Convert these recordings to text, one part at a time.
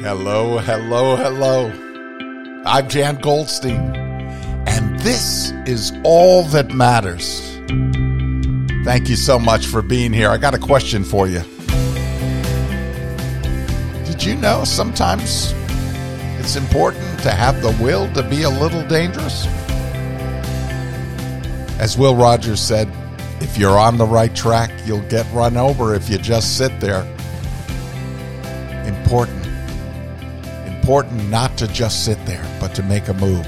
Hello, hello, hello. I'm Jan Goldstein, and this is All That Matters. Thank you so much for being here. I got a question for you. Did you know sometimes it's important to have the will to be a little dangerous? As Will Rogers said, if you're on the right track, you'll get run over if you just sit there. Important. Important not to just sit there, but to make a move.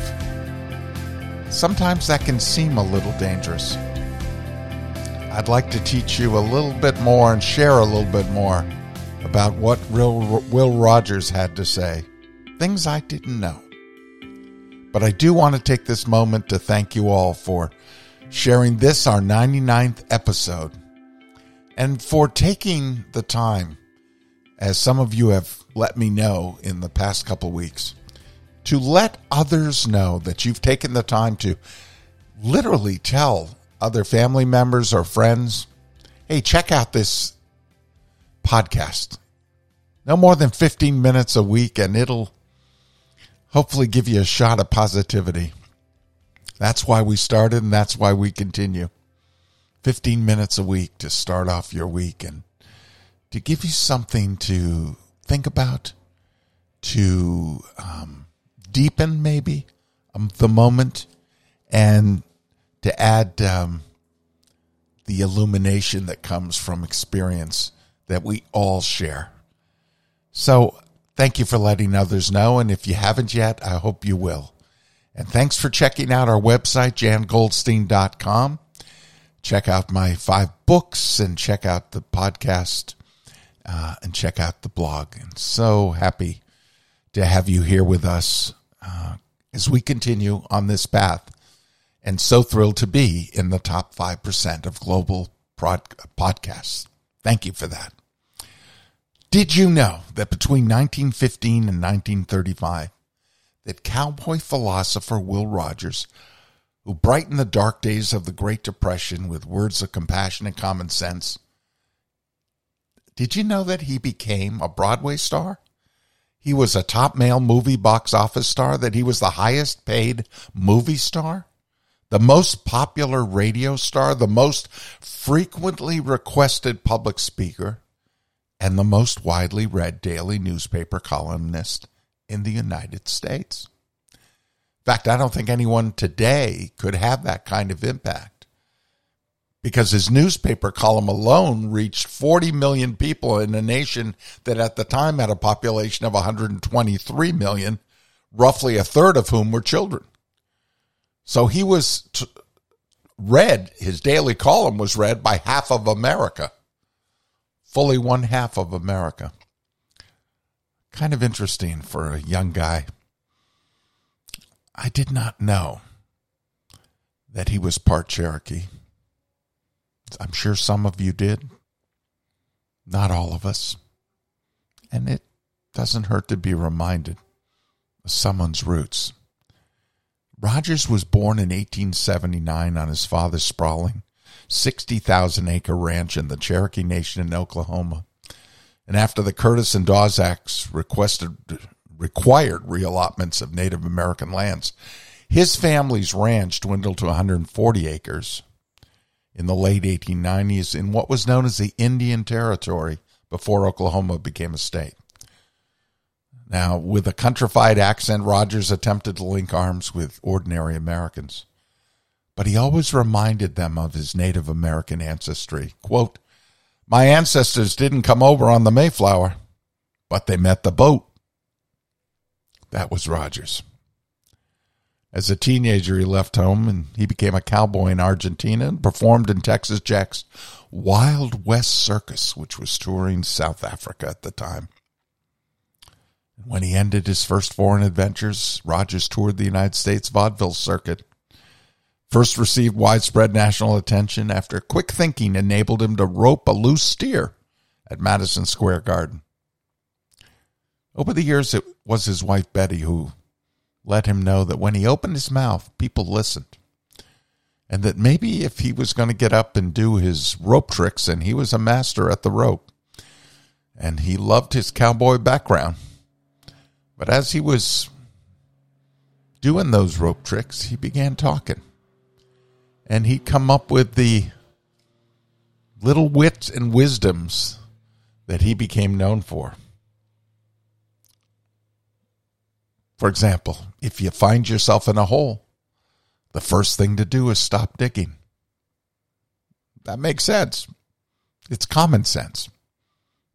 Sometimes that can seem a little dangerous. I'd like to teach you a little bit more and share a little bit more about what Will Rogers had to say. Things I didn't know. But I do want to take this moment to thank you all for sharing this, our 99th episode, and for taking the time, as some of you have let me know in the past couple weeks, to let others know that you've taken the time to literally tell other family members or friends, hey, check out this podcast. No more than 15 minutes a week, and it'll hopefully give you a shot of positivity. That's why we started, and that's why we continue. 15 minutes a week to start off your week and to give you something to think about, to deepen maybe the moment, and to add the illumination that comes from experience that we all share. So thank you for letting others know, and if you haven't yet, I hope you will. And thanks for checking out our website, jangoldstein.com. Check out my 5 books and check out the podcast and check out the blog. And so happy to have you here with us as we continue on this path, and so thrilled to be in the top 5% of global podcasts. Thank you for that. Did you know that between 1915 and 1935, that cowboy philosopher Will Rogers, who brightened the dark days of the Great Depression with words of compassion and common sense, did you know that he became a Broadway star? He was a top male movie box office star, that he was the highest paid movie star, the most popular radio star, the most frequently requested public speaker, and the most widely read daily newspaper columnist in the United States. In fact, I don't think anyone today could have that kind of impact, because his newspaper column alone reached 40 million people in a nation that at the time had a population of 123 million, roughly a third of whom were children. So he was read, his daily column was read by half of America, fully one half of America. Kind of interesting for a young guy. I did not know that he was part Cherokee. I'm sure some of you did. Not all of us. And it doesn't hurt to be reminded of someone's roots. Rogers was born in 1879 on his father's sprawling 60,000-acre ranch in the Cherokee Nation in Oklahoma. And after the Curtis and Dawes Acts required reallotments of Native American lands, his family's ranch dwindled to 140 acres in the late 1890s in what was known as the Indian Territory before Oklahoma became a state. Now, with a countrified accent, Rogers attempted to link arms with ordinary Americans, but he always reminded them of his Native American ancestry. Quote, "My ancestors didn't come over on the Mayflower, but they met the boat." That was Rogers. As a teenager, he left home and he became a cowboy in Argentina and performed in Texas Jack's Wild West Circus, which was touring South Africa at the time. When he ended his first foreign adventures, Rogers toured the United States vaudeville circuit. First received widespread national attention after quick thinking enabled him to rope a loose steer at Madison Square Garden. Over the years, it was his wife, Betty, who let him know that when he opened his mouth, people listened, and that maybe if he was going to get up and do his rope tricks, and he was a master at the rope, and he loved his cowboy background, But as he was doing those rope tricks, he began talking. And he'd come up with the little wits and wisdoms that he became known for. For example, if you find yourself in a hole, the first thing to do is stop digging. That makes sense. It's common sense.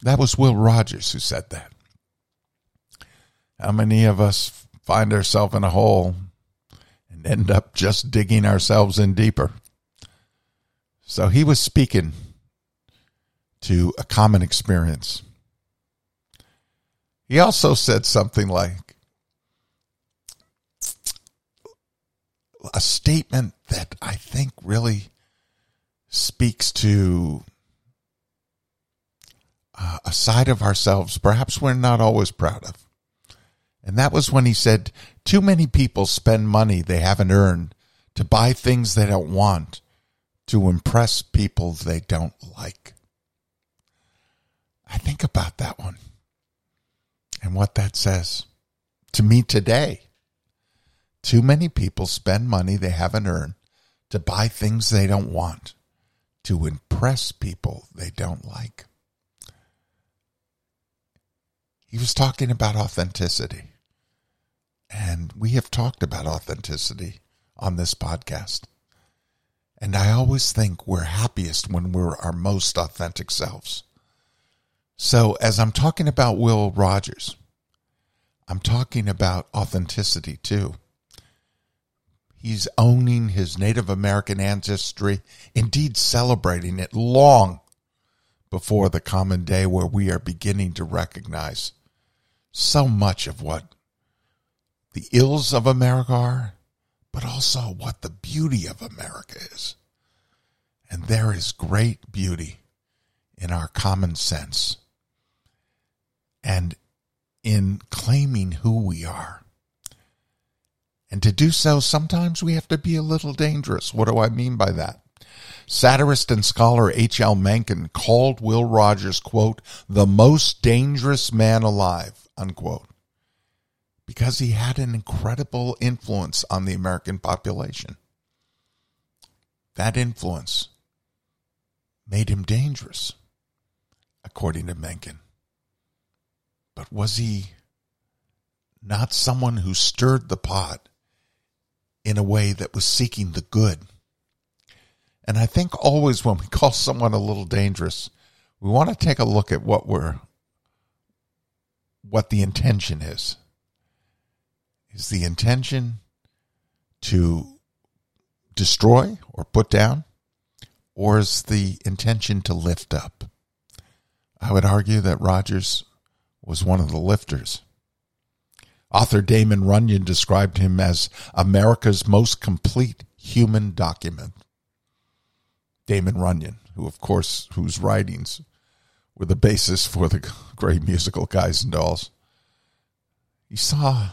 That was Will Rogers who said that. How many of us find ourselves in a hole and end up just digging ourselves in deeper? So he was speaking to a common experience. He also said something like a statement that I think really speaks to a side of ourselves perhaps we're not always proud of. And that was when he said, too many people spend money they haven't earned to buy things they don't want to impress people they don't like. I think about that one and what that says to me today. Too many people spend money they haven't earned to buy things they don't want to impress people they don't like. He was talking about authenticity. And we have talked about authenticity on this podcast. And I always think we're happiest when we're our most authentic selves. So as I'm talking about Will Rogers, I'm talking about authenticity too. He's owning his Native American ancestry, indeed celebrating it long before the common day where we are beginning to recognize so much of what the ills of America are, but also what the beauty of America is. And there is great beauty in our common sense and in claiming who we are. And to do so, sometimes we have to be a little dangerous. What do I mean by that? Satirist and scholar H.L. Mencken called Will Rogers, quote, the most dangerous man alive, unquote, because he had an incredible influence on the American population. That influence made him dangerous, according to Mencken. But was he not someone who stirred the pot in a way that was seeking the good? And I think always when we call someone a little dangerous, we want to take a look at what the intention is. Is the intention to destroy or put down, or is the intention to lift up? I would argue that Rogers was one of the lifters. Author Damon Runyon described him as America's most complete human document. Damon Runyon, whose writings were the basis for the great musical Guys and Dolls. He saw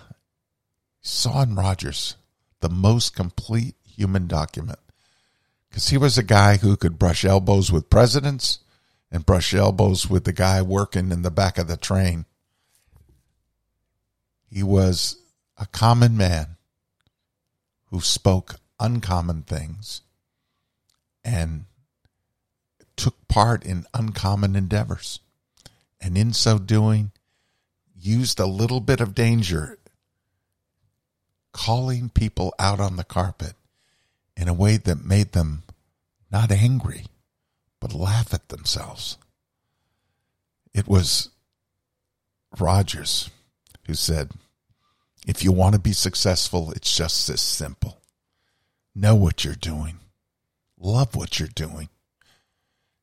in Rogers the most complete human document, because he was a guy who could brush elbows with presidents and brush elbows with the guy working in the back of the train. He was a common man who spoke uncommon things and took part in uncommon endeavors. And in so doing, used a little bit of danger, calling people out on the carpet in a way that made them not angry, but laugh at themselves. It was Rogers who said, if you want to be successful, it's just this simple. Know what you're doing. Love what you're doing,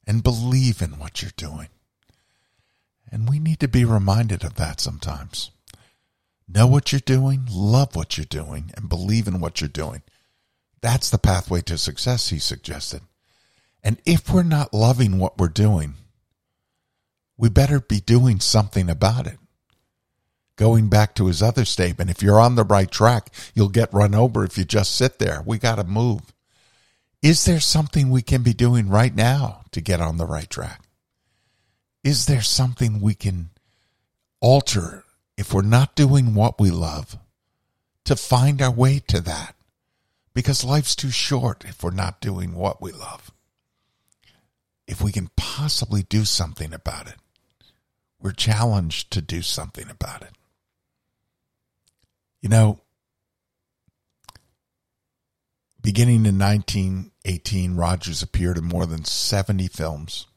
and believe in what you're doing. And we need to be reminded of that sometimes. Know what you're doing, love what you're doing, and believe in what you're doing. That's the pathway to success, he suggested. And if we're not loving what we're doing, we better be doing something about it. Going back to his other statement, if you're on the right track, you'll get run over if you just sit there. We got to move. Is there something we can be doing right now to get on the right track? Is there something we can alter if we're not doing what we love, to find our way to that. Because life's too short if we're not doing what we love. If we can possibly do something about it, we're challenged to do something about it. You know, beginning in 1918, Rogers appeared in more than 70 films.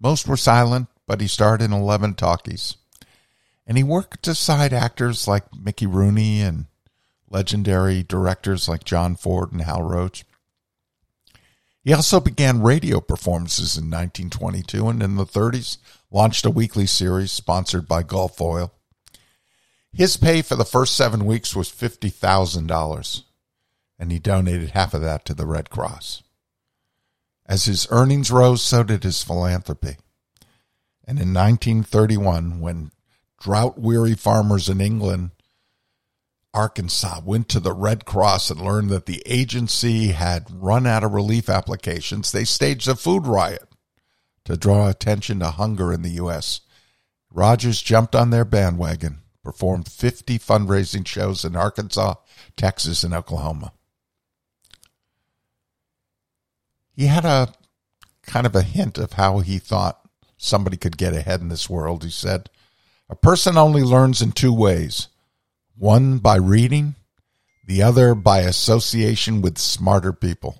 Most were silent, but he starred in 11 talkies. And he worked beside actors like Mickey Rooney and legendary directors like John Ford and Hal Roach. He also began radio performances in 1922 and in the 30s launched a weekly series sponsored by Gulf Oil. His pay for the first 7 weeks was $50,000, and he donated half of that to the Red Cross. As his earnings rose, so did his philanthropy. And in 1931, when drought-weary farmers in England, Arkansas went to the Red Cross and learned that the agency had run out of relief applications, they staged a food riot to draw attention to hunger in the U.S. Rogers jumped on their bandwagon, performed 50 fundraising shows in Arkansas, Texas, and Oklahoma. He had a kind of a hint of how he thought somebody could get ahead in this world. He said, "A person only learns in two ways. One by reading, the other by association with smarter people."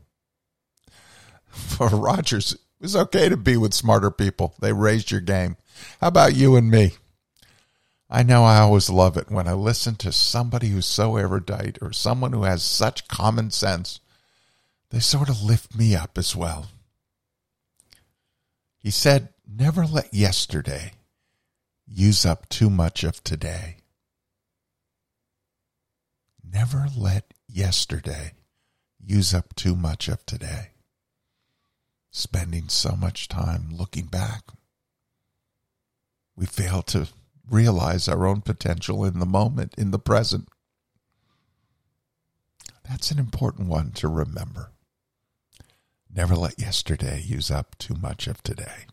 For Rogers, it was okay to be with smarter people. They raised your game. How about you and me? I know I always love it when I listen to somebody who's so erudite or someone who has such common sense. They sort of lift me up as well. He said, "Never let yesterday use up too much of today." Never let yesterday use up too much of today. Spending so much time looking back, we fail to realize our own potential in the moment, in the present. That's an important one to remember. Never let yesterday use up too much of today.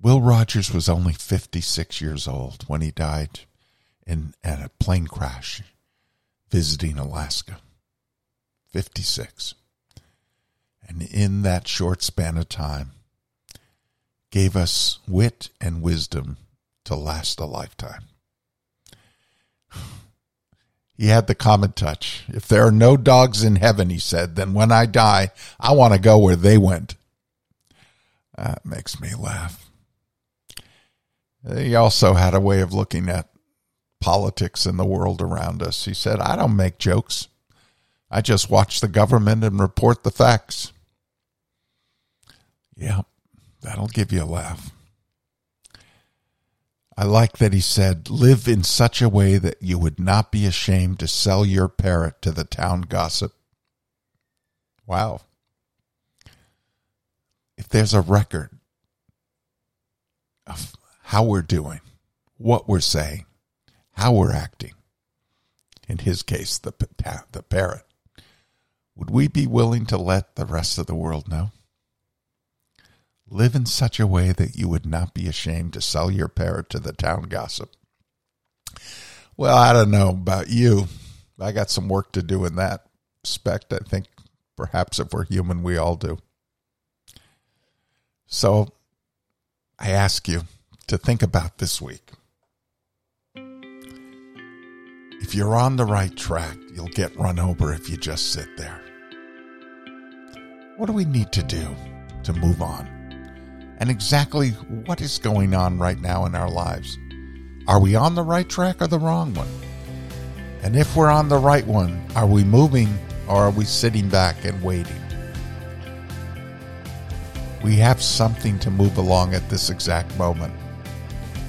Will Rogers was only 56 years old when he died at a plane crash visiting Alaska, 56. And in that short span of time, gave us wit and wisdom to last a lifetime. He had the common touch. "If there are no dogs in heaven," he said, "then when I die, I want to go where they went." That makes me laugh. He also had a way of looking at politics and the world around us. He said, "I don't make jokes. I just watch the government and report the facts." Yeah, that'll give you a laugh. I like that he said, "Live in such a way that you would not be ashamed to sell your parrot to the town gossip." Wow. If there's a record of how we're doing, what we're saying, how we're acting, in his case, the parrot, would we be willing to let the rest of the world know? Live in such a way that you would not be ashamed to sell your parrot to the town gossip. Well, I don't know about you. I got some work to do in that respect. I think perhaps if we're human, we all do. So I ask you to think about this week. If you're on the right track, you'll get run over if you just sit there. What do we need to do to move on? And exactly what is going on right now in our lives? Are we on the right track or the wrong one? And if we're on the right one, are we moving or are we sitting back and waiting? We have something to move along at this exact moment.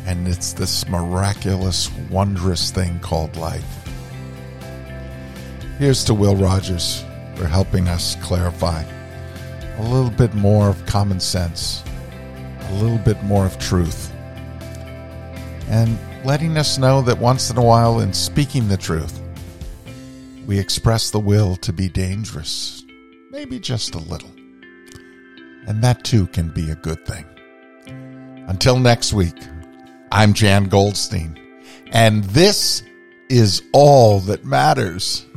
And it's this miraculous, wondrous thing called life. Here's to Will Rogers for helping us clarify a little bit more of common sense, a little bit more of truth, and letting us know that once in a while in speaking the truth, we express the will to be dangerous, maybe just a little. And that too can be a good thing. Until next week, I'm Jan Goldstein, and this is all that matters.